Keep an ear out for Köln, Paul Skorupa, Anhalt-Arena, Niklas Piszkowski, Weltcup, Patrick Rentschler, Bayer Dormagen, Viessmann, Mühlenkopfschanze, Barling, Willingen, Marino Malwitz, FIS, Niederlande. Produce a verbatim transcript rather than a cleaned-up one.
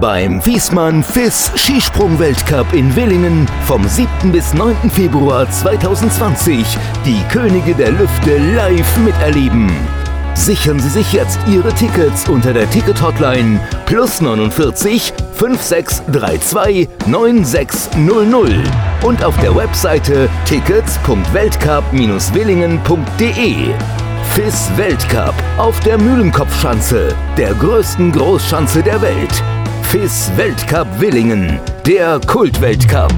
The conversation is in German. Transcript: Beim Viessmann F I S Skisprung-Weltcup in Willingen vom siebten bis neunten Februar zweitausendzwanzig die Könige der Lüfte live miterleben. Sichern Sie sich jetzt Ihre Tickets unter der Ticket-Hotline plus neunundvierzig fünf sechs drei zwei neun sechs null null und auf der Webseite tickets punkt weltcup bindestrich willingen punkt de. F I S Weltcup auf der Mühlenkopfschanze, der größten Großschanze der Welt. F I S Weltcup Willingen, der Kult-Weltcup.